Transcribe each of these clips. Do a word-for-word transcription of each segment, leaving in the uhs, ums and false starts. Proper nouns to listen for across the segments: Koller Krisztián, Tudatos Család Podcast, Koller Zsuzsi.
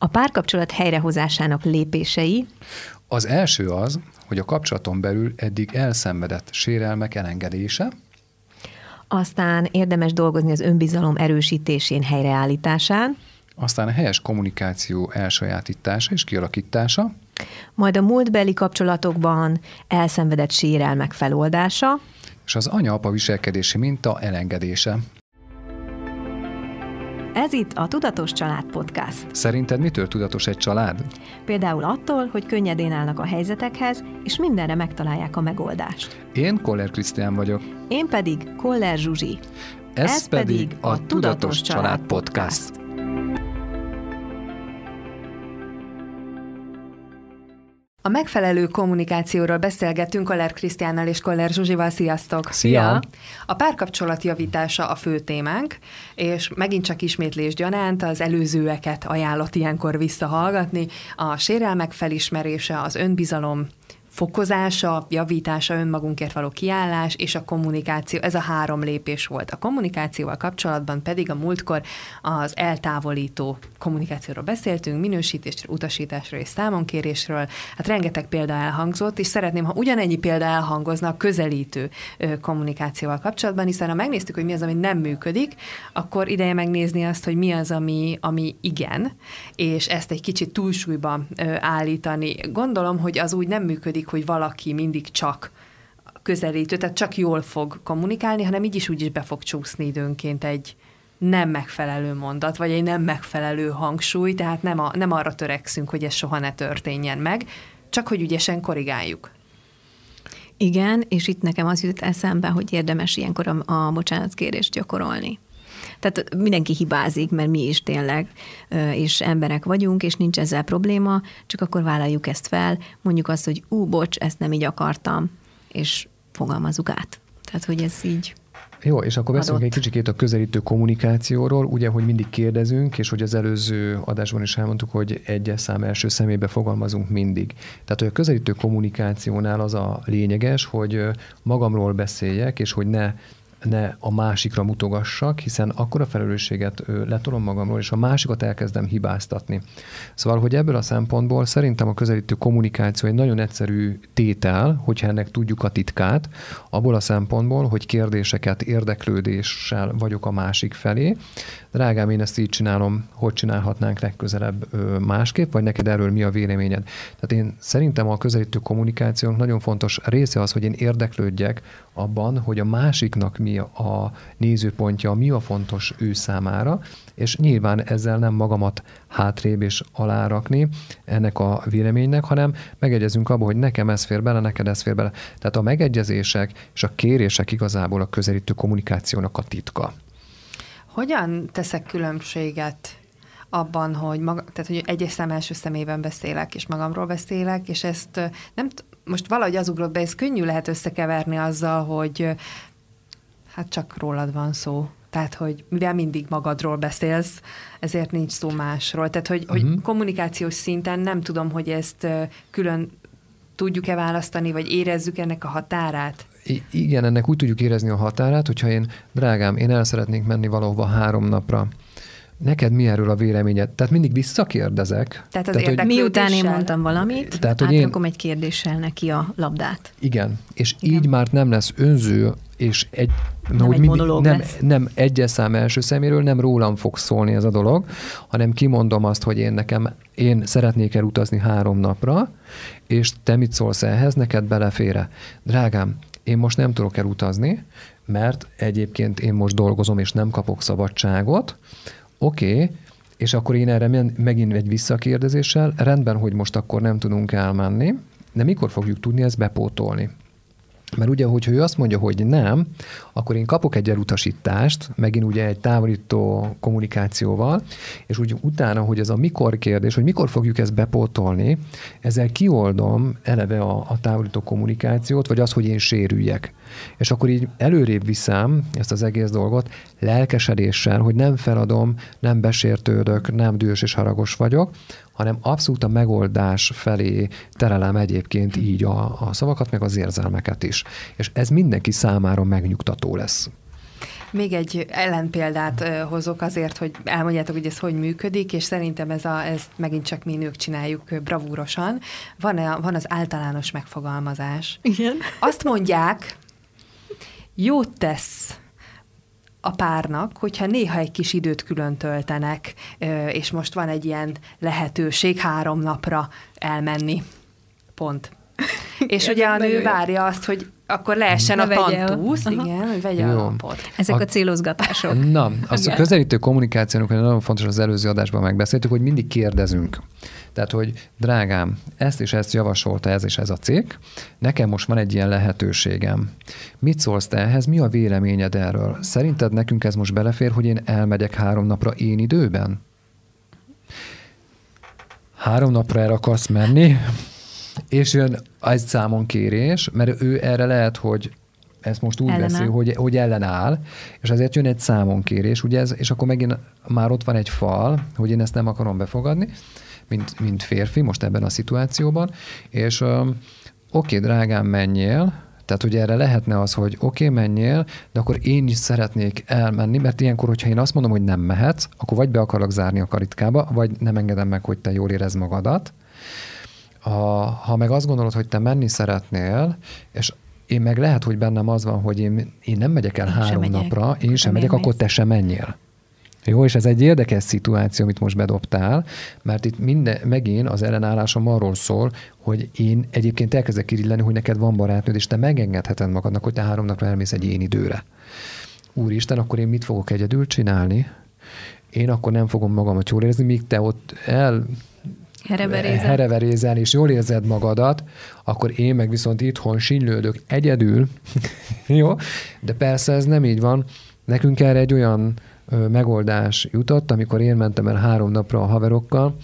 A párkapcsolat helyrehozásának lépései? Az első az, hogy a kapcsolaton belül eddig elszenvedett sérelmek elengedése. Aztán érdemes dolgozni az önbizalom erősítésén, helyreállításán. Aztán a helyes kommunikáció elsajátítása és kialakítása. Majd a múltbeli kapcsolatokban elszenvedett sérelmek feloldása. És az anya-apa viselkedési minta elengedése. Ez itt a Tudatos Család Podcast. Szerinted mitől tudatos egy család? Például attól, hogy könnyedén állnak a helyzetekhez, és mindenre megtalálják a megoldást. Én Koller Krisztián vagyok. Én pedig Koller Zsuzsi. Ez, Ez pedig a, a Tudatos Család, Család Podcast. Podcast. A megfelelő kommunikációról beszélgetünk Koller Krisztiánnal és Koller Zsuzsival. Sziasztok! Szia! A párkapcsolat javítása a fő témánk, és megint csak ismétlés gyanánt, az előzőeket ajánlott ilyenkor visszahallgatni. A sérelmek felismerése, az önbizalom fokozása, javítása, önmagunkért való kiállás és a kommunikáció. Ez a három lépés volt. A kommunikációval kapcsolatban pedig a múltkor az eltávolító kommunikációról beszéltünk, minősítésről, utasításról és számonkérésről. Hát rengeteg példa elhangzott, és szeretném, ha ugyanennyi példa elhangozna a közelítő kommunikációval kapcsolatban, hiszen ha megnéztük, hogy mi az, ami nem működik, akkor ideje megnézni azt, hogy mi az, ami, ami igen, és ezt egy kicsit túlsúlyba állítani. Gondolom, hogy az úgy nem működik, hogy valaki mindig csak közelítő, tehát csak jól fog kommunikálni, hanem így is úgy is be fog csúszni időnként egy nem megfelelő mondat, vagy egy nem megfelelő hangsúly, tehát nem, a, nem arra törekszünk, hogy ez soha ne történjen meg, csak hogy ügyesen korrigáljuk. Igen, és itt nekem az jut eszembe, hogy érdemes ilyenkor a, a bocsánatkérést gyakorolni. Tehát mindenki hibázik, mert mi is tényleg, és emberek vagyunk, és nincs ezzel probléma, csak akkor vállaljuk ezt fel, mondjuk azt, hogy ú, bocs, ezt nem így akartam, és fogalmazzuk át. Tehát, hogy ez így jó, és akkor beszélünk egy kicsikét a közelítő kommunikációról, ugye, hogy mindig kérdezünk, és hogy az előző adásban is elmondtuk, hogy egyes szám első személybe fogalmazunk mindig. Tehát, hogy a közelítő kommunikációnál az a lényeges, hogy magamról beszéljek, és hogy ne ne a másikra mutogassak, hiszen akkora felelősséget letolom magamról, és a másikat elkezdem hibáztatni. Szóval, hogy ebből a szempontból szerintem a közelítő kommunikáció egy nagyon egyszerű tétel, hogyha ennek tudjuk a titkát, abból a szempontból, hogy kérdéseket, érdeklődéssel vagyok a másik felé. Drágám, én ezt így csinálom, hogy csinálhatnánk legközelebb másképp, vagy neked erről mi a véleményed? Tehát én szerintem a közelítő kommunikációnk nagyon fontos része az, hogy én érdeklődjek abban, hogy a másiknak mi a nézőpontja, mi a fontos ő számára, és nyilván ezzel nem magamat hátrébb és alárakni ennek a véleménynek, hanem megegyezünk abban, hogy nekem ez fér bele, neked ez fér bele. Tehát a megegyezések és a kérések igazából a közelítő kommunikációnak a titka. Hogyan teszek különbséget abban, hogy, maga, tehát, hogy egyes szám első személyben beszélek, és magamról beszélek, és ezt nem t- most valahogy az ugrott be, ez könnyű lehet összekeverni azzal, hogy hát csak rólad van szó. Tehát, hogy mivel mindig magadról beszélsz, ezért nincs szó másról. Tehát, hogy, uh-huh. hogy kommunikációs szinten nem tudom, hogy ezt külön tudjuk-e választani, vagy érezzük ennek a határát. I- igen, ennek úgy tudjuk érezni a határát, hogyha én, drágám, én el szeretnék menni valahova három napra. Neked mi erről a véleményed? Tehát mindig visszakérdezek. Tehát az tehát, miután én mondtam valamit, tehát, hogy átrakom én... egy kérdéssel neki a labdát. Igen, és igen. Így már nem lesz önző, és egy, nem, egy mindig, nem, nem egyes szám első szeméről, nem rólam fog szólni ez a dolog, hanem kimondom azt, hogy én nekem, én szeretnék elutazni három napra, és te mit szólsz ehhez, neked belefér-e? Drágám, én most nem tudok elutazni, mert egyébként én most dolgozom, és nem kapok szabadságot. Oké, okay, és akkor én erre megint egy visszakérdezéssel, rendben, hogy most akkor nem tudunk elmenni, de mikor fogjuk tudni ezt bepótolni? Mert ugye, hogyha ő azt mondja, hogy nem, akkor én kapok egy elutasítást, megint ugye egy távolító kommunikációval, és úgy utána, hogy ez a mikor kérdés, hogy mikor fogjuk ezt bepótolni, ezzel kioldom eleve a, a távolító kommunikációt, vagy az, hogy én sérüljek. És akkor így előrébb viszem ezt az egész dolgot lelkesedéssel, hogy nem feladom, nem besértődök, nem dühös és haragos vagyok, hanem abszolút a megoldás felé terelem egyébként így a, a szavakat, meg az érzelmeket is. És ez mindenki számára megnyugtató lesz. Még egy ellenpéldát hozok azért, hogy elmondjátok, hogy ez hogy működik, és szerintem ez, a, ez megint csak mi nők csináljuk bravúrosan. Van, a, van az általános megfogalmazás. Igen. Azt mondják, jót tesz a párnak, hogyha néha egy kis időt külön töltenek, és most van egy ilyen lehetőség három napra elmenni. Pont. És ugye a nő várja azt, hogy akkor leessen ne a tantusz, igen, hogy vegye a napot. Ezek a, a célozgatások. Na, a közelítő kommunikációnak nagyon fontos, az előző adásban megbeszéltük, hogy mindig kérdezünk. Tehát, hogy drágám, ezt és ezt javasolta ez és ez a cég, nekem most van egy ilyen lehetőségem. Mit szólsz te ehhez? Mi a véleményed erről? Szerinted nekünk ez most belefér, hogy én elmegyek három napra én időben? Három napra el akarsz menni? És jön egy számon kérés, mert ő erre lehet, hogy ezt most úgy ellenáll. veszi, hogy, hogy ellenáll, és ezért jön egy számon kérés, ugye ez, és akkor megint már ott van egy fal, hogy én ezt nem akarom befogadni, mint, mint férfi most ebben a szituációban, és um, oké, drágám, menjél, tehát ugye erre lehetne az, hogy oké, menjél, de akkor én is szeretnék elmenni, mert ilyenkor, hogyha én azt mondom, hogy nem mehetsz, akkor vagy be akarlak zárni a karitkába, vagy nem engedem meg, hogy te jól érezd magadat. Ha, ha meg azt gondolod, hogy te menni szeretnél, és én meg lehet, hogy bennem az van, hogy én, én nem megyek el én három megyek, napra, én sem megyek, mész. Akkor te sem menjél. Jó, és ez egy érdekes szituáció, amit most bedobtál, mert itt minden, megint az ellenállásom arról szól, hogy én egyébként elkezdek irigyleni, hogy neked van barátnőd, és te megengedheted magadnak, hogy te három napra elmész egy én időre. Úristen, akkor én mit fogok egyedül csinálni? Én akkor nem fogom magamat jól érezni, míg te ott el... hereverézel, és jól érzed magadat, akkor én meg viszont itthon sínylődök egyedül, jó? De persze ez nem így van. Nekünk erre egy olyan ö, megoldás jutott, amikor én mentem el három napra a haverokkal,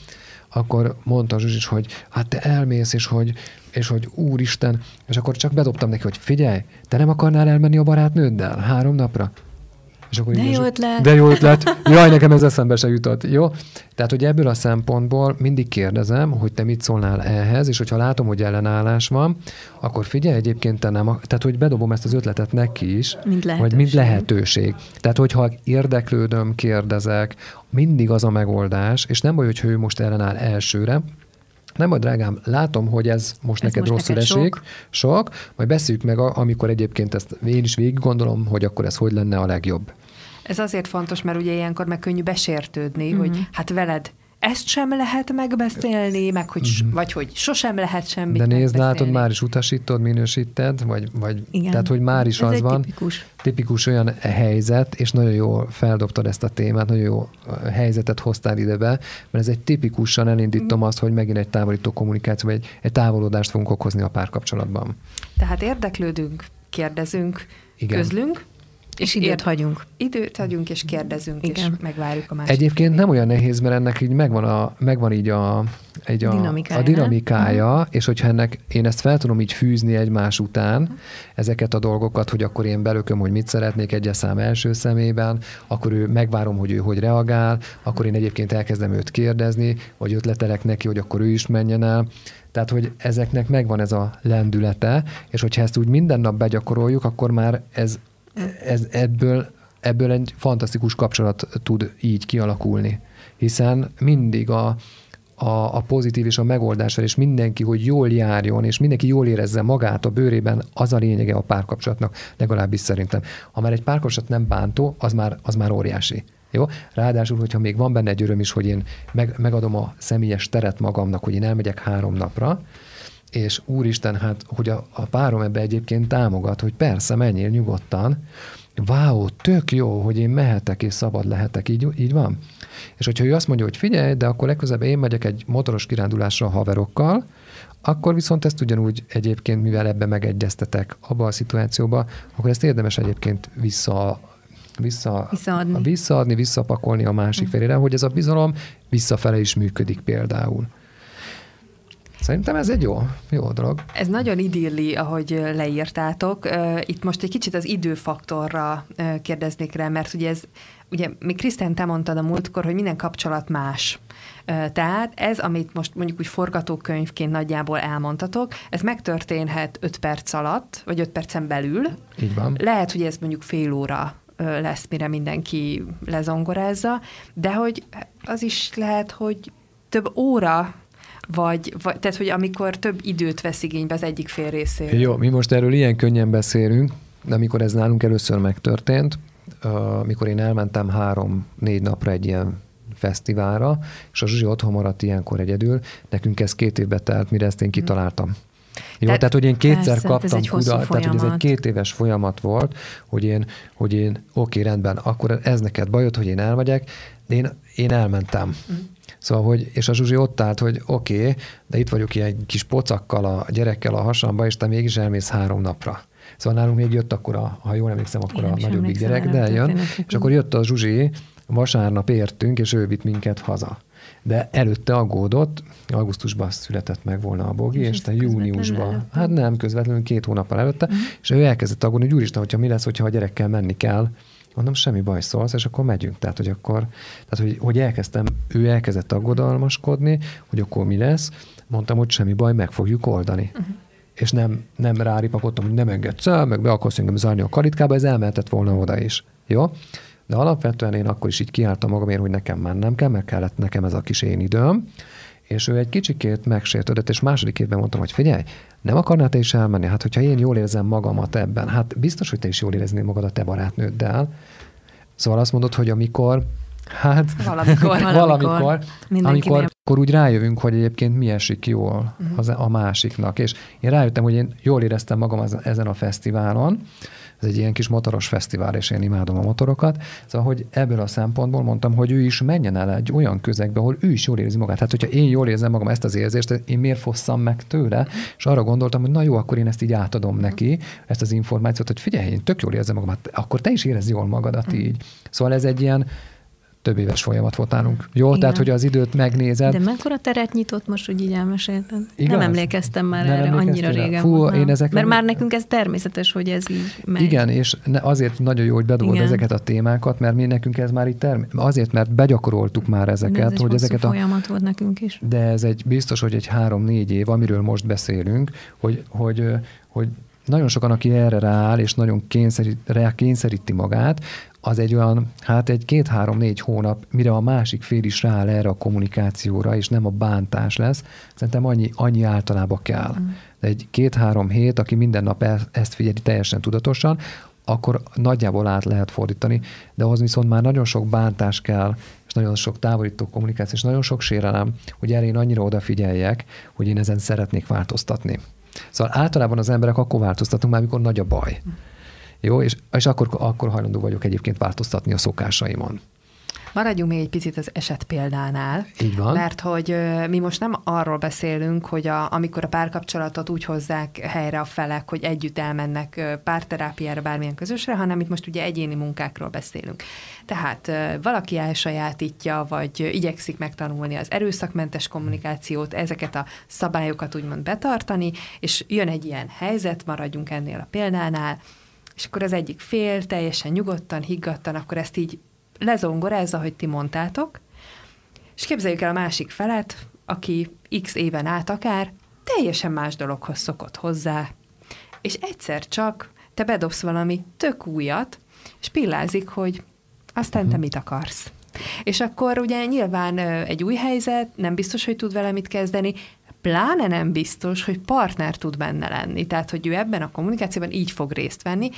akkor mondta Zsuzsi is, hogy hát te elmész, és hogy, és hogy úristen, és akkor csak bedobtam neki, hogy figyelj, te nem akarnál elmenni a barátnőddel három napra? De jó ötlet. De jó ötlet. Jaj, nekem ez eszembe se jutott. Jó? Tehát, hogy ebből a szempontból mindig kérdezem, hogy te mit szólnál ehhez, és hogyha látom, hogy ellenállás van, akkor figyelj, egyébként te nem, tehát, hogy bedobom ezt az ötletet neki is, mint lehetőség. Vagy mint lehetőség. Tehát, hogyha érdeklődöm, kérdezek, mindig az a megoldás, és nem baj, hogy ő most ellenáll elsőre, nem vagy, drágám, látom, hogy ez most ez neked most rosszul neked esik, sok. sok, majd beszéljük meg, amikor egyébként ezt én is végig gondolom, hogy akkor ez hogy lenne a legjobb. Ez azért fontos, mert ugye ilyenkor meg könnyű besértődni, mm-hmm. hogy hát veled ezt sem lehet megbeszélni, meg hogy, mm-hmm. vagy hogy sosem lehet semmit De nézd, látod, már is utasítod, minősíted, vagy, vagy tehát, hogy már is ez az van. Tipikus. tipikus olyan helyzet, és nagyon jól feldobtad ezt a témát, nagyon jó helyzetet hoztál ide be, mert ez egy tipikusan elindítom azt, hogy megint egy távolító kommunikáció, vagy egy, egy távolodást fogunk okozni a párkapcsolatban. Tehát érdeklődünk, kérdezünk, Igen. közlünk, És, és időt ér- hagyunk. Időt hagyunk, és kérdezünk, Igen. és megvárjuk a másikat. Egyébként időt. Nem olyan nehéz, mert ennek így megvan, a, megvan így a, így a dinamikája, a dinamikája uh-huh. és hogyha ennek, én ezt fel tudom így fűzni egymás után, uh-huh. ezeket a dolgokat, hogy akkor én belököm, hogy mit szeretnék egyes szám első szemében, akkor ő megvárom, hogy ő hogy reagál, akkor én egyébként elkezdem őt kérdezni, vagy ötletelek neki, hogy akkor ő is menjen el. Tehát, hogy ezeknek megvan ez a lendülete, és hogyha ezt úgy minden nap begyakoroljuk, akkor már ez Ez, ebből, ebből egy fantasztikus kapcsolat tud így kialakulni, hiszen mindig a, a, a pozitív és a megoldással, és mindenki, hogy jól járjon, és mindenki jól érezze magát a bőrében, az a lényege a párkapcsolatnak, legalábbis szerintem. Ha már egy párkapcsolat nem bántó, az már, az már óriási. Jó? Ráadásul, hogyha még van benne egy öröm is, hogy én meg, megadom a személyes teret magamnak, hogy én elmegyek három napra, és úristen, hát, hogy a, a párom ebbe egyébként támogat, hogy persze, menjél nyugodtan, váó, tök jó, hogy én mehetek és szabad lehetek, így, így van. És hogyha ő azt mondja, hogy figyelj, de akkor legközelebb én megyek egy motoros kirándulásra a haverokkal, akkor viszont ezt ugyanúgy egyébként, mivel ebbe megegyeztetek abba a szituációba, akkor ezt érdemes egyébként vissza, vissza, visszaadni. visszaadni, visszapakolni a másik felére, hogy ez a bizalom visszafele is működik például. Szerintem ez egy jó, jó dolog. Ez nagyon idilli, ahogy leírtátok. Itt most egy kicsit az időfaktorra kérdeznék rá, mert ugye ez, ugye mi Krisztián, te mondtad a múltkor, hogy minden kapcsolat más. Tehát ez, amit most mondjuk úgy forgatókönyvként nagyjából elmondtatok, ez megtörténhet öt perc alatt, vagy öt percen belül. Így van. Lehet, hogy ez mondjuk fél óra lesz, mire mindenki lezongorázza, de hogy az is lehet, hogy több óra, vagy, vagy tehát, hogy amikor több időt vesz igénybe az egyik fél részéről. Jó, mi most erről ilyen könnyen beszélünk, de amikor ez nálunk először megtörtént, amikor én elmentem három-négy napra egy ilyen fesztiválra, és a Zsuzsi otthon maradt ilyenkor egyedül, nekünk ez két évbe telt, mire ezt én kitaláltam. Jó, Te, tehát, hogy én kétszer persze, kaptam kudarcot, tehát, hogy ez egy két éves folyamat volt, hogy én, hogy én oké, rendben, akkor ez neked bajod, hogy én elmegyek, de én, én elmentem. Mm. Szóval, hogy, és a Zsuzsi ott állt, hogy oké, de itt vagyok ilyen kis pocakkal a gyerekkel a hasamba, és te mégis elmész három napra. Szóval nálunk még jött akkor, a, ha jól emlékszem, akkor én a nagyobbik gyerek, de eljön, és akkor jött a Zsuzsi, vasárnap értünk, és ő vitt minket haza. De előtte aggódott, augusztusban született meg volna a Bogi, és, és te júniusban, hát nem, közvetlenül két hónappal előtte, uh-huh. és ő elkezdett aggódni, hogy úristen, hogyha mi lesz, hogyha a gyerekkel menni kell, mondom, semmi baj, szólsz, és akkor megyünk. Tehát, hogy akkor, tehát, hogy, hogy elkezdtem, ő elkezdett aggodalmaskodni, hogy akkor mi lesz, mondtam, hogy semmi baj, meg fogjuk oldani. Uh-huh. És nem, nem ráripapodtam, hogy nem engedsz el, meg be akarsz engem zárni a kalitkába, ez elmehetett volna oda is. Jó? De alapvetően én akkor is így kiálltam magamért, hogy nekem mennem kell, mert kellett nekem ez a kis én időm, és ő egy kicsikét megsértődött, és második évben mondtam, hogy figyelj, nem akarnál te is elmenni? Hát, hogyha én jól érzem magamat ebben, hát biztos, hogy te is jól éreznéd magad a te barátnőddel. Szóval azt mondod, hogy amikor, hát valamikor, valamikor amikor akkor úgy rájövünk, hogy egyébként mi esik jól uh-huh. az a másiknak. És én rájöttem, hogy én jól éreztem magam ezen a fesztiválon. Ez egy ilyen kis motoros fesztivál, és én imádom a motorokat. Szóval, hogy ebből a szempontból mondtam, hogy ő is menjen el egy olyan közegbe, ahol ő is jól érzi magát. Hát, hogyha én jól érzem magam ezt az érzést, én miért fosszam meg tőle? És arra gondoltam, hogy na jó, akkor én ezt így átadom neki, ezt az információt, hogy figyelj, én tök jól érzem magam, hát akkor te is érezd jól magadat így. Szóval ez egy ilyen több éves folyamat volt nálunk. Jó, igen. Tehát, hogy az időt megnézed. De mekkora teret nyitott most, hogy így elmesélted? Igaz? Nem emlékeztem már nem erre, annyira régen. Fú, én ezek Mert nem... már nekünk ez természetes, hogy ez így megy. Igen, és azért nagyon jó, hogy bedobod ezeket a témákat, mert mi nekünk ez már így term... Azért, mert begyakoroltuk már ezeket. Ez hogy ezeket a folyamat volt nekünk is. De ez egy biztos, hogy egy három-négy év, amiről most beszélünk, hogy, hogy, hogy nagyon sokan, aki erre rááll, és nagyon kényszerít, rá kényszeríti magát, az egy olyan, hát egy két-három-négy hónap, mire a másik fél is rááll erre a kommunikációra, és nem a bántás lesz, szerintem annyi, annyi általában kell. Mm. De egy két-három hét, aki minden nap ezt figyeli teljesen tudatosan, akkor nagyjából át lehet fordítani, de ahhoz viszont már nagyon sok bántás kell, és nagyon sok távolító kommunikáció, és nagyon sok sérelem, hogy erre én annyira odafigyeljek, hogy én ezen szeretnék változtatni. Szóval általában az emberek akkor változtatunk már, amikor nagy a baj. Jó, és, és akkor, akkor hajlandó vagyok egyébként változtatni a szokásaimon. Maradjunk még egy picit az esetpéldánál. Így van. Mert hogy ö, mi most nem arról beszélünk, hogy a, amikor a párkapcsolatot úgy hozzák helyre a felek, hogy együtt elmennek ö, párterápiára, bármilyen közösre, hanem itt most ugye egyéni munkákról beszélünk. Tehát ö, valaki elsajátítja, vagy ö, igyekszik megtanulni az erőszakmentes kommunikációt, ezeket a szabályokat úgymond betartani, és jön egy ilyen helyzet, maradjunk ennél a példánál, és akkor az egyik fél teljesen nyugodtan, higgadtan, akkor ezt így lezongorázza, hogy ti mondtátok, és képzeljük el a másik felet, aki x éven át akár teljesen más dologhoz szokott hozzá, és egyszer csak te bedobsz valami tök újat, és pillázik, hogy aztán te mit akarsz. És akkor ugye nyilván egy új helyzet, nem biztos, hogy tud vele mit kezdeni, pláne nem biztos, hogy partner tud benne lenni, tehát hogy ő ebben a kommunikációban így fog részt venni,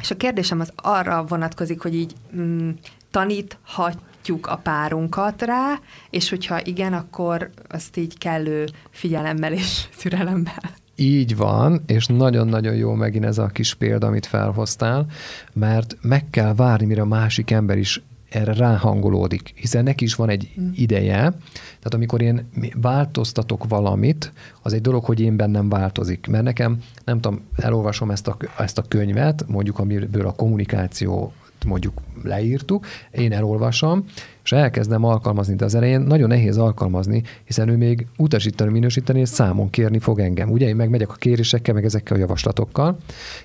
és a kérdésem az arra vonatkozik, hogy így mm, taníthatjuk a párunkat rá, és hogyha igen, akkor azt így kellő figyelemmel és türelemmel. Így van, és nagyon-nagyon jó megint ez a kis példa, amit felhoztál, mert meg kell várni, mire a másik ember is erre ráhangolódik, hiszen neki is van egy mm. ideje, tehát amikor én változtatok valamit, az egy dolog, hogy én bennem változik, mert nekem, nem tudom, elolvasom ezt a, ezt a könyvet, mondjuk amiből a kommunikációt mondjuk leírtuk, én elolvasom, és elkezdem alkalmazni, de az elején nagyon nehéz alkalmazni, hiszen ő még utasítani, minősíteni, és számon kérni fog engem. Ugye én meg megyek a kérésekkel, meg ezekkel a javaslatokkal,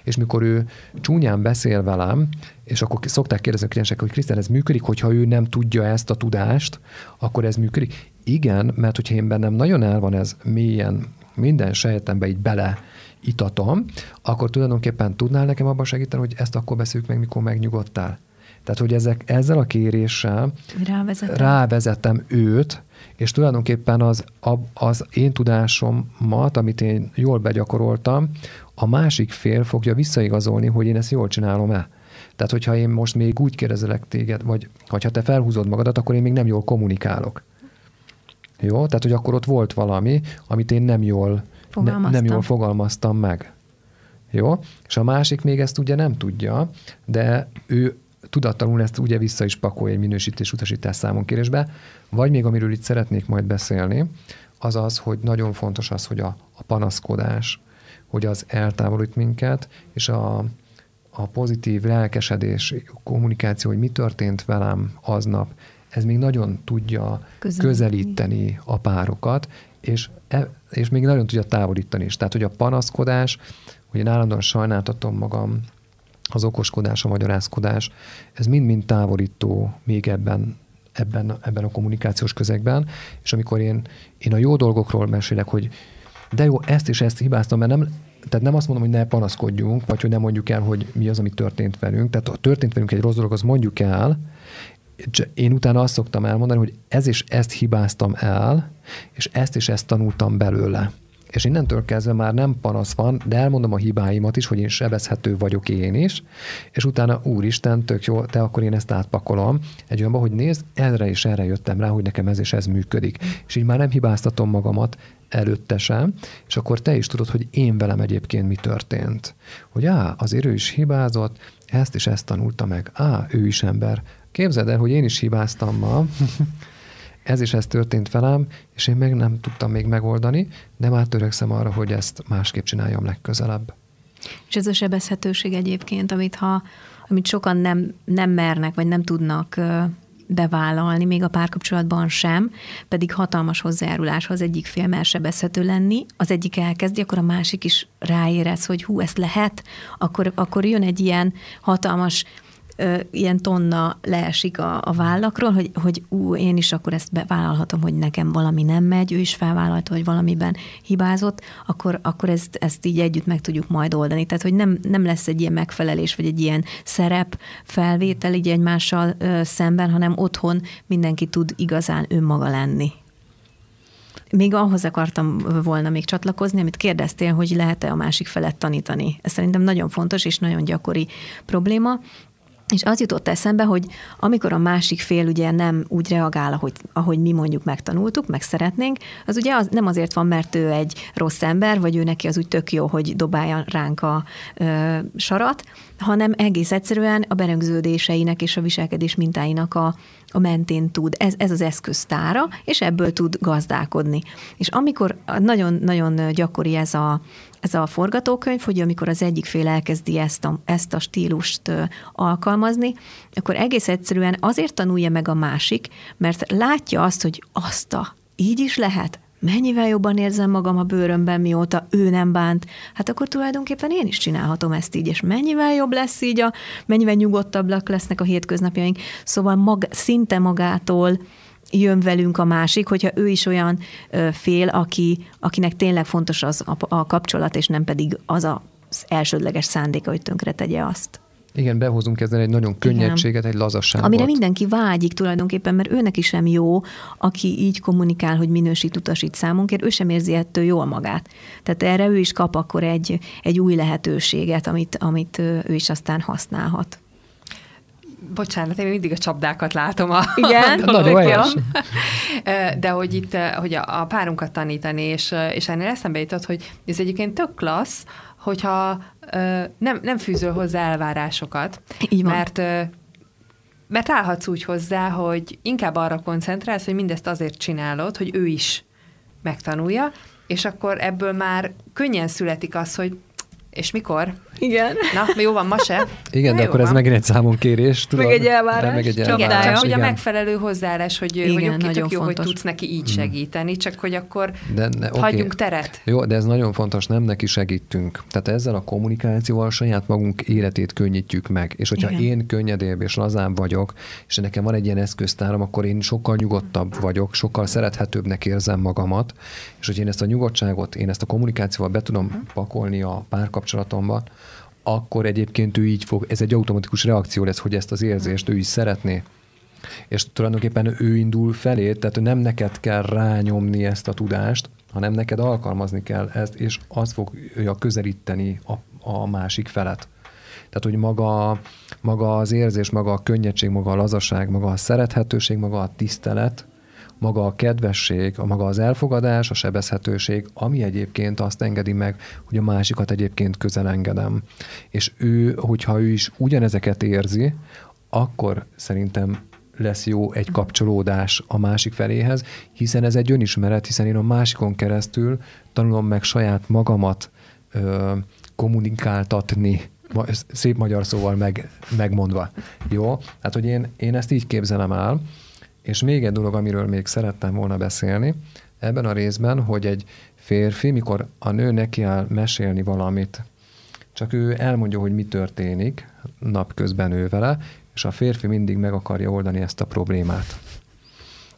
és mikor ő csúnyán beszél velem, és akkor szokták kérdezni a kliensek, hogy Krisztián, ez működik, hogyha ő nem tudja ezt a tudást, akkor ez működik. Igen, mert hogyha én bennem nagyon el van ez mélyen, minden sejtembe így bele itatom, akkor tulajdonképpen tudnál nekem abban segíteni, hogy ezt akkor beszéljük meg, mikor megnyugodtál. Tehát, hogy ezek, ezzel a kéréssel rávezetem. rávezetem őt, és tulajdonképpen az, az én tudásomat, amit én jól begyakoroltam, a másik fél fogja visszaigazolni, hogy én ezt jól csinálom-e. Tehát, hogyha én most még úgy kérdezelek téged, vagy ha te felhúzod magadat, akkor én még nem jól kommunikálok. Jó? Tehát, hogy akkor ott volt valami, amit én nem jól fogalmaztam, ne, nem jól fogalmaztam meg. Jó? És a másik még ezt ugye nem tudja, de ő tudatlanul ezt ugye vissza is pakolja egy minősítés utasítás számonkérésbe, vagy még amiről itt szeretnék majd beszélni, az az, hogy nagyon fontos az, hogy a, a panaszkodás, hogy az eltávolít minket, és a, a pozitív lelkesedés, kommunikáció, hogy mi történt velem aznap, ez még nagyon tudja közelíteni, közelíteni a párokat, és, és még nagyon tudja távolítani is. Tehát, hogy a panaszkodás, hogy én állandóan sajnáltatom magam, az okoskodás, a magyarázkodás, ez mind-mind távolító még ebben, ebben, ebben a kommunikációs közegben, és amikor én, én a jó dolgokról mesélek, hogy de jó, ezt és ezt hibáztam, mert nem, tehát nem azt mondom, hogy ne panaszkodjunk, vagy hogy nem mondjuk el, hogy mi az, ami történt velünk. Tehát ha történt velünk egy rossz dolog, azt mondjuk el. Én utána azt szoktam elmondani, hogy ez és ezt hibáztam el, és ezt és ezt tanultam belőle. És innentől kezdve már nem panasz van, de elmondom a hibáimat is, hogy én sebezhető vagyok én is, és utána úristen, tök jó, te akkor én ezt átpakolom egy olyanba, hogy nézd, erre és erre jöttem rá, hogy nekem ez és ez működik. És így már nem hibáztatom magamat előtte sem, és akkor te is tudod, hogy én velem egyébként mi történt. Hogy á, azért ő is hibázott, ezt és ezt tanulta meg. Á, ő is ember. Képzeld el, hogy én is hibáztam ma, ez és ez történt velem, és én meg nem tudtam még megoldani, de már törekszem arra, hogy ezt másképp csináljam legközelebb. És ez a sebezhetőség egyébként, amit, ha, amit sokan nem, nem mernek, vagy nem tudnak bevállalni, még a párkapcsolatban sem, pedig hatalmas hozzájáruláshoz egyik fél mer sebezhető lenni, az egyik elkezdi, akkor a másik is ráérez, hogy hú, ezt lehet, akkor, akkor jön egy ilyen hatalmas ilyen tonna leesik a, a vállakról, hogy, hogy ú, én is akkor ezt bevállalhatom, hogy nekem valami nem megy, ő is felvállalta, hogy valamiben hibázott, akkor, akkor ezt, ezt így együtt meg tudjuk majd oldani. Tehát, hogy nem, nem lesz egy ilyen megfelelés, vagy egy ilyen szerep felvétel így egymással ö, szemben, hanem otthon mindenki tud igazán önmaga lenni. Még ahhoz akartam volna még csatlakozni, amit kérdeztél, hogy lehet-e a másik felet tanítani. Ez szerintem nagyon fontos és nagyon gyakori probléma. És az jutott eszembe, hogy amikor a másik fél ugye nem úgy reagál, ahogy, ahogy mi mondjuk megtanultuk, meg szeretnénk, az ugye az nem azért van, mert ő egy rossz ember, vagy ő neki az úgy tök jó, hogy dobálja ránk a ö, sarat, hanem egész egyszerűen a berögződéseinek és a viselkedés mintáinak a, a mentén tud. Ez, ez az eszköztára, és ebből tud gazdálkodni. És amikor nagyon-nagyon gyakori ez a Ez a forgatókönyv, hogy amikor az egyik fél elkezdi ezt a, ezt a stílust alkalmazni, akkor egész egyszerűen azért tanulja meg a másik, mert látja azt, hogy azt a, így is lehet, mennyivel jobban érzem magam a bőrömben, mióta ő nem bánt, hát akkor tulajdonképpen én is csinálhatom ezt így, és mennyivel jobb lesz így, a, mennyivel nyugodtabbak lesznek a hétköznapjaink, szóval mag, szinte magától jön velünk a másik, hogyha ő is olyan fél, aki, akinek tényleg fontos az a, a kapcsolat, és nem pedig az az elsődleges szándéka, hogy tönkre tegye azt. Igen, behozunk ezzel egy nagyon könnyedséget, egy lazaságot. Amire mindenki vágyik tulajdonképpen, mert őnek is sem jó, aki így kommunikál, hogy minősít, utasít számunkért, ő sem érzi ettől jól magát. Tehát erre ő is kap akkor egy, egy új lehetőséget, amit, amit ő is aztán használhat. Bocsánat, én mindig a csapdákat látom a, igen, a dologban. De hogy itt hogy a, a párunkat tanítani, és, és ennél eszembe jutott, hogy ez egyébként tök klassz, hogyha nem, nem fűzöl hozzá elvárásokat. Így van. Mert, mert állhatsz úgy hozzá, hogy inkább arra koncentrálsz, hogy mindezt azért csinálod, hogy ő is megtanulja, és akkor ebből már könnyen születik az, hogy és mikor? Igen. Na, jó van, ma se. Igen, de Na, akkor ez van. megint egy számonkérés. Tudod? Meg egy elvárás. Meg egy elvárás. Igen, csak hogy a megfelelő hozzáállás, hogy, igen, hogy oké, tök jó, fontos. Hogy tudsz neki így segíteni, csak hogy akkor de ne, hagyjunk okay. teret. Jó, de ez nagyon fontos, nem neki segítünk. Tehát ezzel a kommunikációval saját magunk életét könnyítjük meg. És hogyha igen. én könnyedébb és lazább vagyok, és nekem van egy ilyen eszköztáram, akkor én sokkal nyugodtabb vagyok, sokkal szerethetőbbnek érzem magamat, és hogy én ezt a nyugodtságot, én ezt a kommunikációval be tudom pakolni a párkapcsolatomban, akkor egyébként ő így fog, ez egy automatikus reakció lesz, hogy ezt az érzést ő is szeretné. És tulajdonképpen ő indul felé, tehát nem neked kell rányomni ezt a tudást, hanem neked alkalmazni kell ezt, és az fogja közelíteni a, a másik felet. Tehát, hogy maga, maga az érzés, maga a könnyedség, maga a lazaság, maga a szerethetőség, maga a tisztelet, maga a kedvesség, a maga az elfogadás, a sebezhetőség, ami egyébként azt engedi meg, hogy a másikat egyébként közel engedem. És ő, hogyha ő is ugyanezeket érzi, akkor szerintem lesz jó egy kapcsolódás a másik feléhez, hiszen ez egy önismeret, hiszen én a másikon keresztül tanulom meg saját magamat ö, kommunikáltatni, szép magyar szóval meg, megmondva. Jó? Hát, hogy én, én ezt így képzelem el. És még egy dolog, amiről még szerettem volna beszélni, ebben a részben, hogy egy férfi, mikor a nő nekiáll mesélni valamit, csak ő elmondja, hogy mi történik napközben ő vele, és a férfi mindig meg akarja oldani ezt a problémát.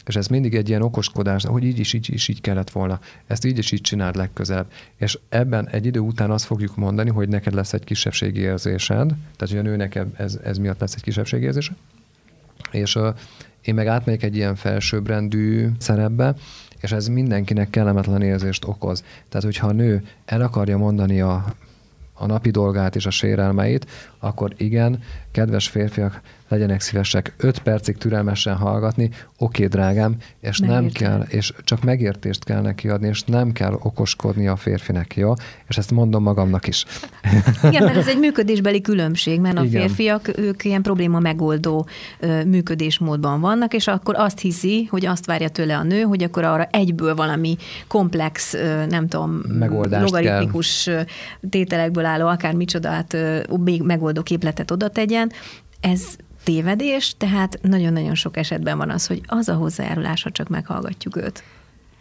És ez mindig egy ilyen okoskodás, hogy így is, így is, így kellett volna. Ezt így is így csináld legközelebb. És ebben egy idő után azt fogjuk mondani, hogy neked lesz egy kisebbségi érzésed, tehát hogy a nőnek ez, ez miatt lesz egy kisebbségi érzése, és én meg átmegyek egy ilyen felsőbbrendű szerepbe, és ez mindenkinek kellemetlen érzést okoz. Tehát, hogyha a nő el akarja mondani a, a napi dolgát és a sérelmeit, akkor igen, kedves férfiak, legyenek szívesek öt percig türelmesen hallgatni, oké, drágám, és nem, nem kell, és csak megértést kell neki adni, és nem kell okoskodni a férfinek, jó? És ezt mondom magamnak is. Igen, mert ez egy működésbeli különbség, mert igen. a férfiak, ők ilyen probléma megoldó működésmódban vannak, és akkor azt hiszi, hogy azt várja tőle a nő, hogy akkor arra egyből valami komplex, nem tudom, megoldást logaritmikus kell. Tételekből álló, akár micsodát még megoldó képletet oda tegyen. Ez tévedés, tehát nagyon-nagyon sok esetben van az, hogy az a hozzájárulás, ha csak meghallgatjuk őt.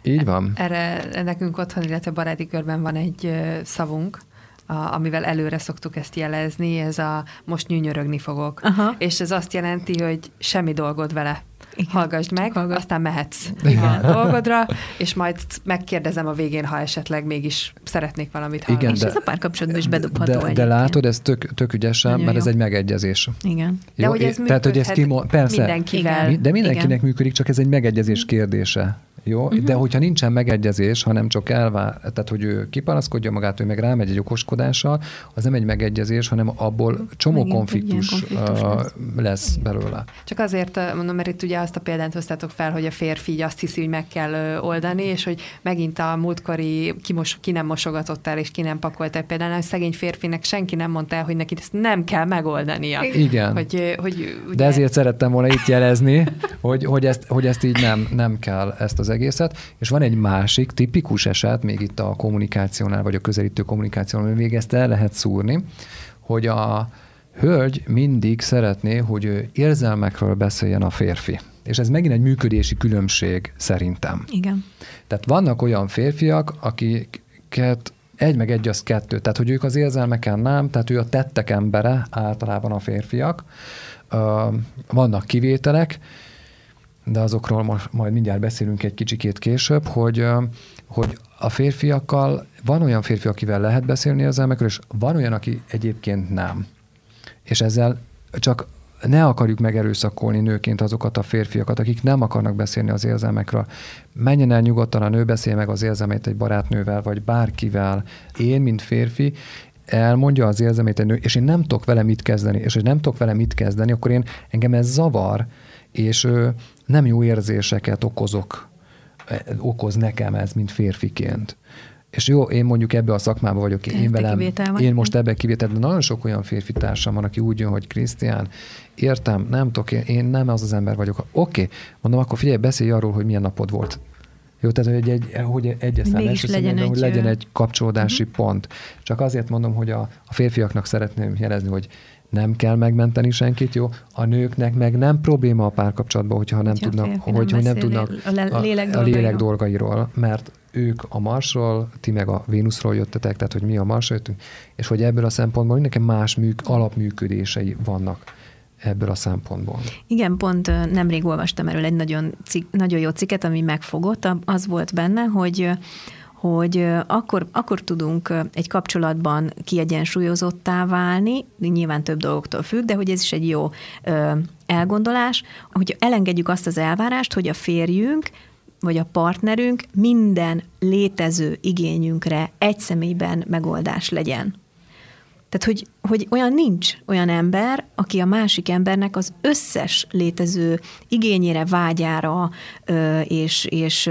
Így van. Erre nekünk otthon, illetve baráti körben van egy szavunk, a, amivel előre szoktuk ezt jelezni, ez a most nyűnyörögni fogok. Aha. És ez azt jelenti, hogy semmi dolgod vele. Igen, hallgassd meg, hallgat. Aztán mehetsz igen. a dolgodra, és majd megkérdezem a végén, ha esetleg mégis szeretnék valamit hallani. Igen, és ez a párkapcsolatban is bedobható. De, de látod, ez tök, tök ügyesen, nagyon mert jó. ez egy megegyezés. Igen. Jó? De hogy ez működhet tehát, hogy ez kimo- persze, mindenkivel. De mindenkinek igen. működik, csak ez egy megegyezés kérdése. Jó? Uh-huh. De hogyha nincsen megegyezés, hanem csak elvár, tehát hogy ő kipanaszkodja magát, ő meg rámegy egy okoskodással, az nem egy megegyezés, hanem abból csomó megint konfliktus, konfliktus lesz, lesz belőle. Csak azért mondom, mert itt ugye azt a példát hoztátok fel, hogy a férfi így azt hiszi, hogy meg kell oldani, és hogy megint a múltkori ki, mos, ki nem mosogatott és ki nem pakolt el például, hogy szegény férfinek senki nem mondta el, hogy neki ezt nem kell megoldania. Igen. Hogy, hogy, ugye... De ezért szerettem volna itt jelezni, hogy, hogy, ezt, hogy ezt így nem, nem kell ezt az egészet, és van egy másik tipikus eset, még itt a kommunikációnál, vagy a közelítő kommunikációnál, még ezt el lehet szúrni, hogy a hölgy mindig szeretné, hogy érzelmekről beszéljen a férfi. És ez megint egy működési különbség szerintem. Igen. Tehát vannak olyan férfiak, akiket egy meg egy az kettő, tehát hogy ők az érzelmeken nem, tehát ő a tettek embere általában a férfiak. Vannak kivételek, de azokról most majd mindjárt beszélünk egy kicsikét később, hogy, hogy a férfiakkal, van olyan férfi, akivel lehet beszélni érzelmekről, és van olyan, aki egyébként nem. És ezzel csak ne akarjuk megerőszakolni nőként azokat a férfiakat, akik nem akarnak beszélni az érzelmekről. Menjen el nyugodtan, a nő beszél meg az érzelmét egy barátnővel, vagy bárkivel. Én, mint férfi, elmondja az érzelmét egy nő, és én nem tudok vele mit kezdeni, és hogy nem tudok vele mit kezdeni, akkor én engem ez zavar, és nem jó érzéseket okozok, okoz nekem ez, mint férfiként. És jó, én mondjuk ebbe a szakmában vagyok, én, velem, én most ebbe kivétel, de nagyon sok olyan férfi társam van, aki úgy jön, hogy Krisztián, értem, nem tudok, én, én nem az az ember vagyok. Oké, okay. Mondom, akkor figyelj, beszélj arról, hogy milyen napod volt. Jó, tehát, hogy egy, egy, hogy egyeztetni, legyen, egy, legyen egy kapcsolódási uh-huh. pont. Csak azért mondom, hogy a, a férfiaknak szeretném jelezni, hogy nem kell megmenteni senkit, jó? A nőknek meg nem probléma a párkapcsolatban, hogyha nem Csak tudnak, hogy nem, nem tudnak a, a, lélek a lélek dolgairól, mert ők a Marsról, ti meg a Vénuszról jöttetek, tehát hogy mi a Marsról jöttünk, és hogy ebből a szempontból nekem más műk, alapműködései vannak ebből a szempontból. Igen, pont nemrég olvastam erről egy nagyon, cik, nagyon jó cikket, ami megfogott, az volt benne, hogy hogy akkor, akkor tudunk egy kapcsolatban kiegyensúlyozottá válni, nyilván több dolgoktól függ, de hogy ez is egy jó elgondolás, hogy elengedjük azt az elvárást, hogy a férjünk vagy a partnerünk minden létező igényünkre egy személyben megoldás legyen. Tehát, hogy, hogy olyan nincs olyan ember, aki a másik embernek az összes létező igényére, vágyára és, és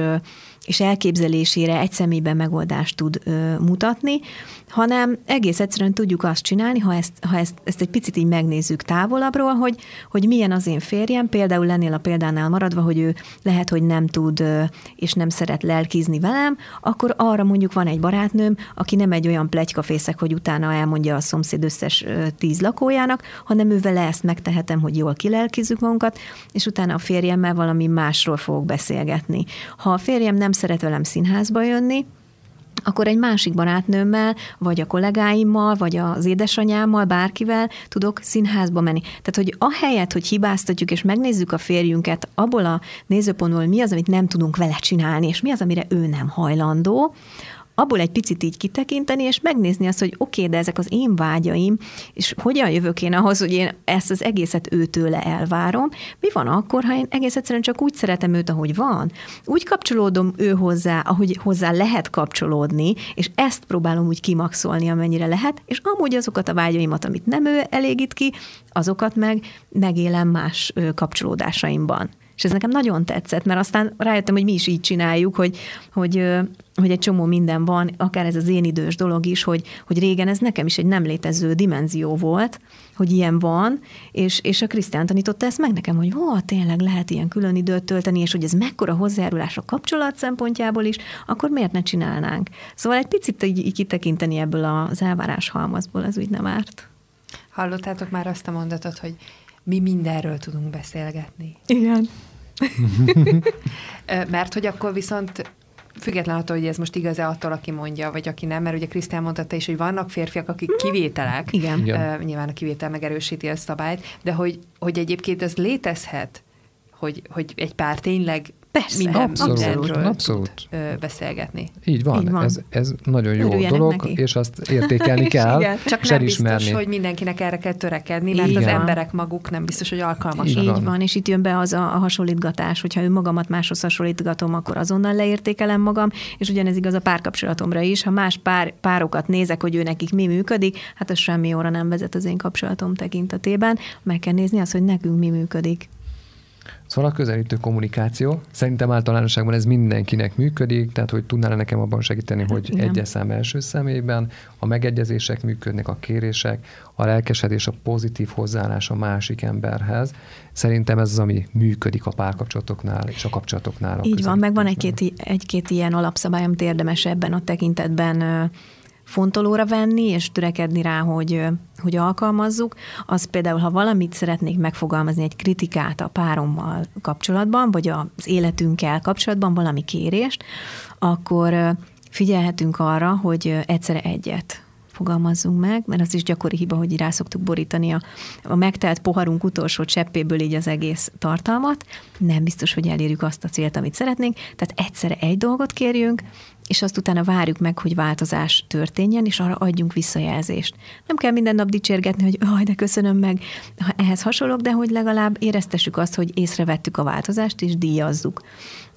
és elképzelésére egy személyben megoldást tud ö, mutatni, hanem egész egyszerűen tudjuk azt csinálni, ha ezt, ha ezt, ezt egy picit így megnézzük távolabbról, hogy, hogy milyen az én férjem, például lennél a példánál maradva, hogy ő lehet, hogy nem tud ö, és nem szeret lelkizni velem, akkor arra mondjuk van egy barátnőm, aki nem egy olyan pletykafészek, hogy utána elmondja a szomszéd összes ö, tíz lakójának, hanem ő vele ezt megtehetem, hogy jól kilelkizzük magunkat, és utána a férjemmel valami másról fogok beszélgetni. Ha a férjem nem szeret velem színházba jönni, akkor egy másik barátnőmmel, vagy a kollégáimmal, vagy az édesanyámmal, bárkivel tudok színházba menni. Tehát, hogy ahelyett, hogy hibáztatjuk, és megnézzük a férjünket abból a nézőpontból, mi az, amit nem tudunk vele csinálni, és mi az, amire ő nem hajlandó, abból egy picit így kitekinteni, és megnézni azt, hogy oké, okay, de ezek az én vágyaim, és hogyan jövök én ahhoz, hogy én ezt az egészet őtőle elvárom. Mi van akkor, ha én egész egyszerűen csak úgy szeretem őt, ahogy van? Úgy kapcsolódom ő hozzá, ahogy hozzá lehet kapcsolódni, és ezt próbálom úgy kimaxolni, amennyire lehet, és amúgy azokat a vágyaimat, amit nem ő elégít ki, azokat meg megélem más kapcsolódásaimban. És ez nekem nagyon tetszett, mert aztán rájöttem, hogy mi is így csináljuk, hogy, hogy, hogy egy csomó minden van, akár ez az én idős dolog is, hogy, hogy régen ez nekem is egy nem létező dimenzió volt, hogy ilyen van, és, és a Krisztián tanította ezt meg nekem, hogy ó, tényleg lehet ilyen külön időt tölteni, és hogy ez mekkora hozzájárulás a kapcsolat szempontjából is, akkor miért ne csinálnánk? Szóval egy picit így kitekinteni ebből az elvárás halmazból, ez úgy nem árt. Hallottátok már azt a mondatot, hogy mi mindenről tudunk beszélgetni. Igen. Mert hogy akkor viszont független attól, hogy ez most igaz-e attól, aki mondja, vagy aki nem, mert ugye Krisztián mondta te is, hogy vannak férfiak, akik kivételek. Igen. Igen. Uh, nyilván a kivétel megerősíti a szabályt, de hogy, hogy egyébként ez létezhet, hogy, hogy egy pár tényleg Persze, minden, abszolút, mindenről abszolút. Tud uh, beszélgetni. Így van, Így van. Ez, ez nagyon jó Örüljenek dolog, neki. És azt értékelni kell, igen. Csak és nem elismerni. Biztos, hogy mindenkinek erre kell törekedni, mert igen. Az emberek maguk nem biztos, hogy alkalmasak. Így van, és itt jön be az a, a hasonlítgatás, hogyha ő magamat máshoz hasonlítgatom, akkor azonnal leértékelem magam, és ugyanez igaz a párkapcsolatomra is. Ha más pár, párokat nézek, hogy ő nekik mi működik, hát az semmi óra nem vezet az én kapcsolatom tekintetében. Meg kell nézni azt, hogy nekünk mi működik. Szóval a közelítő kommunikáció. Szerintem általánosságban ez mindenkinek működik, tehát hogy tudnál nekem abban segíteni, hogy igen. Egyes szám első személyben a megegyezések működnek, a kérések, a lelkesedés, a pozitív hozzáállás a másik emberhez. Szerintem ez az, ami működik a párkapcsolatoknál és a kapcsolatoknál. A így van, meg van egy-két, egy-két ilyen alapszabály, amit érdemes ebben a tekintetben fontolóra venni, és törekedni rá, hogy, hogy alkalmazzuk. Az például, ha valamit szeretnék megfogalmazni, egy kritikát a párommal kapcsolatban, vagy az életünkkel kapcsolatban, valami kérést, akkor figyelhetünk arra, hogy egyszerre egyet fogalmazzunk meg, mert az is gyakori hiba, hogy rá szoktuk borítani a, a megtelt poharunk utolsó cseppéből így az egész tartalmat. Nem biztos, hogy elérjük azt a célt, amit szeretnénk, tehát egyszerre egy dolgot kérjünk, és azt utána várjuk meg, hogy változás történjen, és arra adjunk visszajelzést. Nem kell minden nap dicsérgetni, hogy aj, de köszönöm meg, ehhez hasonlok, de hogy legalább éreztessük azt, hogy észrevettük a változást, és díjazzuk.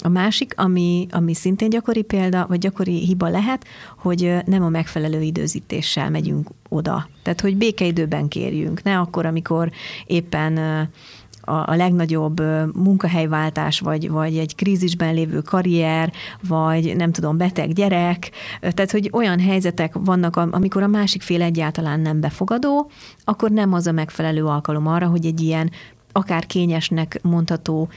A másik, ami, ami szintén gyakori példa, vagy gyakori hiba lehet, hogy nem a megfelelő időzítéssel megyünk oda. Tehát, hogy békeidőben kérjünk, ne akkor, amikor éppen a legnagyobb munkahelyváltás, vagy, vagy egy krízisben lévő karrier, vagy nem tudom, beteg gyerek. Tehát, hogy olyan helyzetek vannak, amikor a másik fél egyáltalán nem befogadó, akkor nem az a megfelelő alkalom arra, hogy egy ilyen akár kényesnek mondható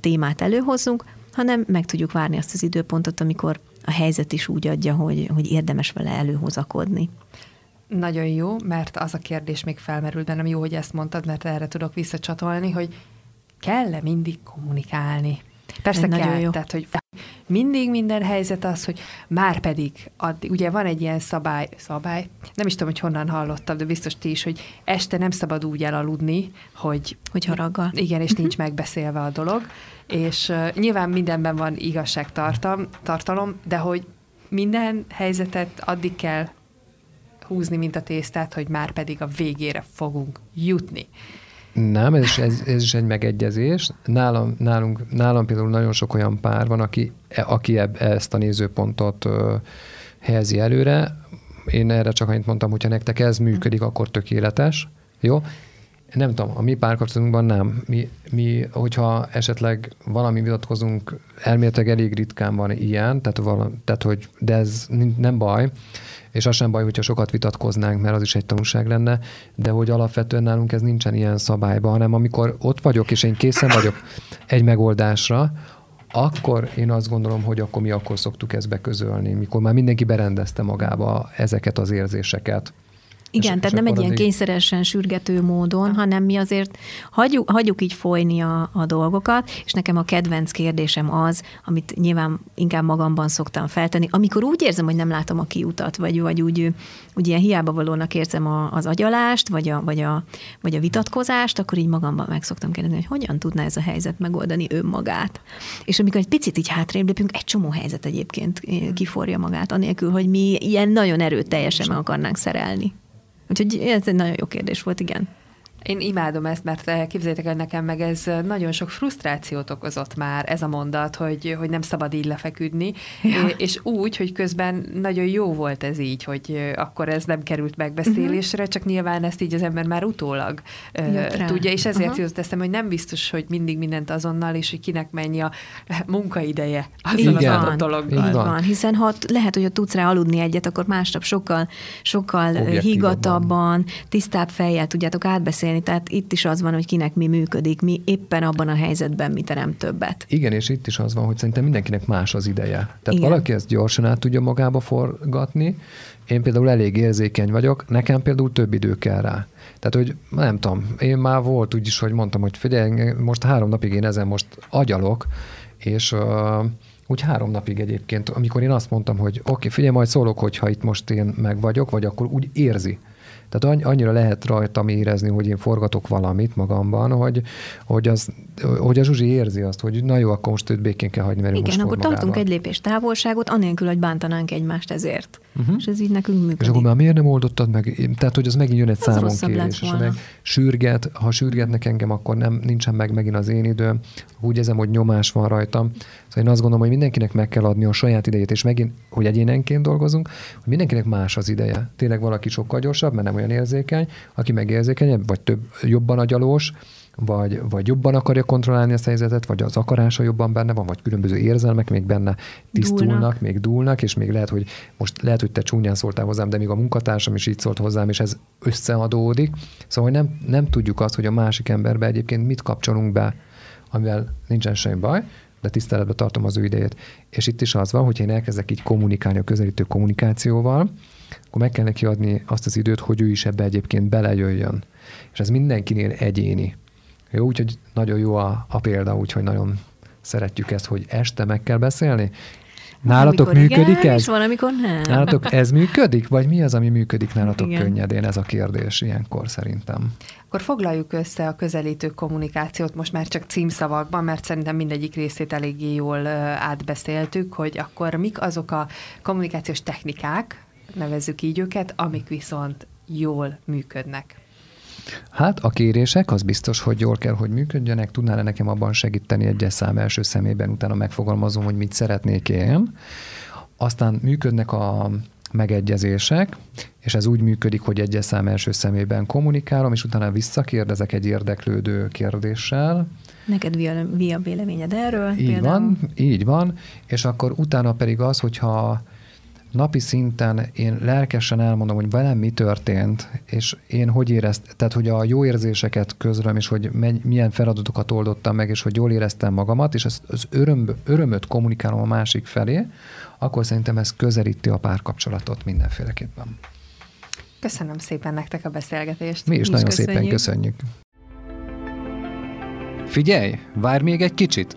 témát előhozzunk, hanem meg tudjuk várni azt az időpontot, amikor a helyzet is úgy adja, hogy, hogy érdemes vele előhozakodni. Nagyon jó, mert az a kérdés még felmerült bennem, jó, hogy ezt mondtad, mert erre tudok visszacsatolni, hogy kell-e mindig kommunikálni? Persze nagyon kell, jó. Tehát, hogy mindig minden helyzet az, hogy már pedig, addig, ugye van egy ilyen szabály, szabály, nem is tudom, hogy honnan hallottam, de biztos ti is, hogy este nem szabad úgy elaludni, hogy... Hogy haraggal. Igen, és nincs megbeszélve a dolog, és uh, nyilván mindenben van igazságtartalom, tartalom, de hogy minden helyzetet addig kell húzni, mint a tésztát, hogy már pedig a végére fogunk jutni. Nem, ez is, ez, ez is egy megegyezés. Nálam, nálunk, nálam például nagyon sok olyan pár van, aki, aki eb, ezt a nézőpontot ö, helyezi előre. Én erre csak annyit mondtam, hogyha nektek ez működik, akkor tökéletes. Jó? Nem tudom, a mi párkapcsolatunkban nem. Mi, mi, hogyha esetleg valami vitatkozunk, elméletileg elég ritkán van ilyen, tehát, valami, tehát hogy, de ez nem baj, és az sem baj, hogyha sokat vitatkoznánk, mert az is egy tanulság lenne, de hogy alapvetően nálunk ez nincsen ilyen szabályban, hanem amikor ott vagyok, és én készen vagyok egy megoldásra, akkor én azt gondolom, hogy akkor mi akkor szoktuk ezt beközölni, mikor már mindenki berendezte magába ezeket az érzéseket. Igen, és tehát és nem egy ilyen kényszeresen sürgető módon, hanem mi azért hagyjuk, hagyjuk így folyni a, a dolgokat, és nekem a kedvenc kérdésem az, amit nyilván inkább magamban szoktam feltenni, amikor úgy érzem, hogy nem látom a kiutat, vagy, vagy úgy, úgy ilyen hiába valónak érzem a, az agyalást, vagy a, vagy, a, vagy a vitatkozást, akkor így magamban meg szoktam kérdezni, hogy hogyan tudná ez a helyzet megoldani önmagát. És amikor egy picit így hátrébb lépünk, egy csomó helyzet egyébként kiforja magát, anélkül, hogy mi ilyen nagyon erőteljesen meg akarnánk szerelni. Úgyhogy ez egy nagyon jó kérdés volt, igen. Én imádom ezt, mert képzeljétek el, nekem meg ez nagyon sok frusztrációt okozott már, ez a mondat, hogy, hogy nem szabad így lefeküdni, ja. És úgy, hogy közben nagyon jó volt ez így, hogy akkor ez nem került megbeszélésre, uh-huh. Csak nyilván ezt így az ember már utólag uh, tudja, és ezért uh-huh. Jutott eszem, hogy nem biztos, hogy mindig mindent azonnal, és hogy kinek mennyi a munkaideje azon az adott dologban. Van, hiszen ha lehet, hogy ha tudsz rá aludni egyet, akkor másnap sokkal, sokkal higgadtabban, tisztább fejjel tudjátok átbeszélni. Tehát itt is az van, hogy kinek mi működik, mi éppen abban a helyzetben mi terem többet. Igen, és itt is az van, hogy szerintem mindenkinek más az ideje. Tehát igen. Valaki ezt gyorsan át tudja magába forgatni. Én például elég érzékeny vagyok, nekem például több idő kell rá. Tehát, hogy nem tudom, én már volt úgyis, hogy mondtam, hogy figyelj, most három napig én ezen most agyalok, és... Uh, úgy három napig egyébként, amikor én azt mondtam, hogy oké, okay, figyelj, majd szólok, hogyha itt most én meg vagyok, vagy akkor úgy érzi. Tehát annyira lehet rajtam érezni, hogy én forgatok valamit magamban, hogy, hogy, az, hogy a Zsuzsi érzi azt, hogy na jó, akkor most őt békén kell hagyni, mert igen, most akkor tartunk magában egy lépés távolságot, anélkül, hogy bántanánk egymást ezért. Uh-huh. És ez így nekünk működik. És akkor már miért nem oldottad meg? Tehát, hogy az megint jön egy számonkérés. És meg sürget, ha sürgetnek engem, akkor nem, nincsen meg megint az én időm. Úgy érzem, hogy nyomás van rajtam. Szóval én azt gondolom, hogy mindenkinek meg kell adni a saját idejét, és megint, hogy egyénenként dolgozunk, hogy mindenkinek más az ideje. Tényleg valaki sokkal gyorsabb, mert nem olyan érzékeny, aki megérzékenyebb, vagy több, jobban agyalós, vagy, vagy jobban akarja kontrollálni ezt a helyzetet, vagy az akarása jobban benne van, vagy különböző érzelmek még benne tisztulnak, dúlnak. még dúlnak, és még lehet, hogy most lehet, hogy te csúnyán szóltál hozzám, de még a munkatársam is így szólt hozzám, és ez összeadódik. Szóval hogy nem, nem tudjuk azt, hogy a másik emberbe egyébként mit kapcsolunk be, amivel nincsen semmi baj, de tiszteletbe tartom az ő idejét. És itt is az van, hogy én elkezdek így kommunikálni a közelítő kommunikációval, akkor meg kell neki adni azt az időt, hogy ő is ebbe egyébként belejöjjön. És ez mindenkinél egyéni. Jó, úgyhogy nagyon jó a, a példa, úgyhogy nagyon szeretjük ezt, hogy este meg kell beszélni. Nálatok amikor működik igen, ez? És valamikor nem. Nálatok ez működik? Vagy mi az, ami működik nálatok igen. könnyedén? Ez a kérdés ilyenkor szerintem. Akkor foglaljuk össze a közelítő kommunikációt most már csak címszavakban, mert szerintem mindegyik részét eléggé jól átbeszéltük, hogy akkor mik azok a kommunikációs technikák, nevezzük így őket, amik viszont jól működnek. Hát a kérések, az biztos, hogy jól kell, hogy működjönek. Tudnál-e nekem abban segíteni egyes szám első szemében, utána megfogalmazom, hogy mit szeretnék én. Aztán működnek a megegyezések, és ez úgy működik, hogy egyes szám első szemében kommunikálom, és utána visszakérdezek egy érdeklődő kérdéssel. Neked mi a véleményed erről? Így például? Van, így van. És akkor utána pedig az, hogyha napi szinten én lelkesen elmondom, hogy velem mi történt, és én hogy éreztem, tehát hogy a jó érzéseket közlöm, és hogy milyen feladatokat oldottam meg, és hogy jól éreztem magamat, és ezt az öröm, örömöt kommunikálom a másik felé, akkor szerintem ez közelíti a párkapcsolatot mindenféleképpen. Köszönöm szépen nektek a beszélgetést. Mi is, Mi is nagyon köszönjük. szépen köszönjük. Figyelj, várj még egy kicsit!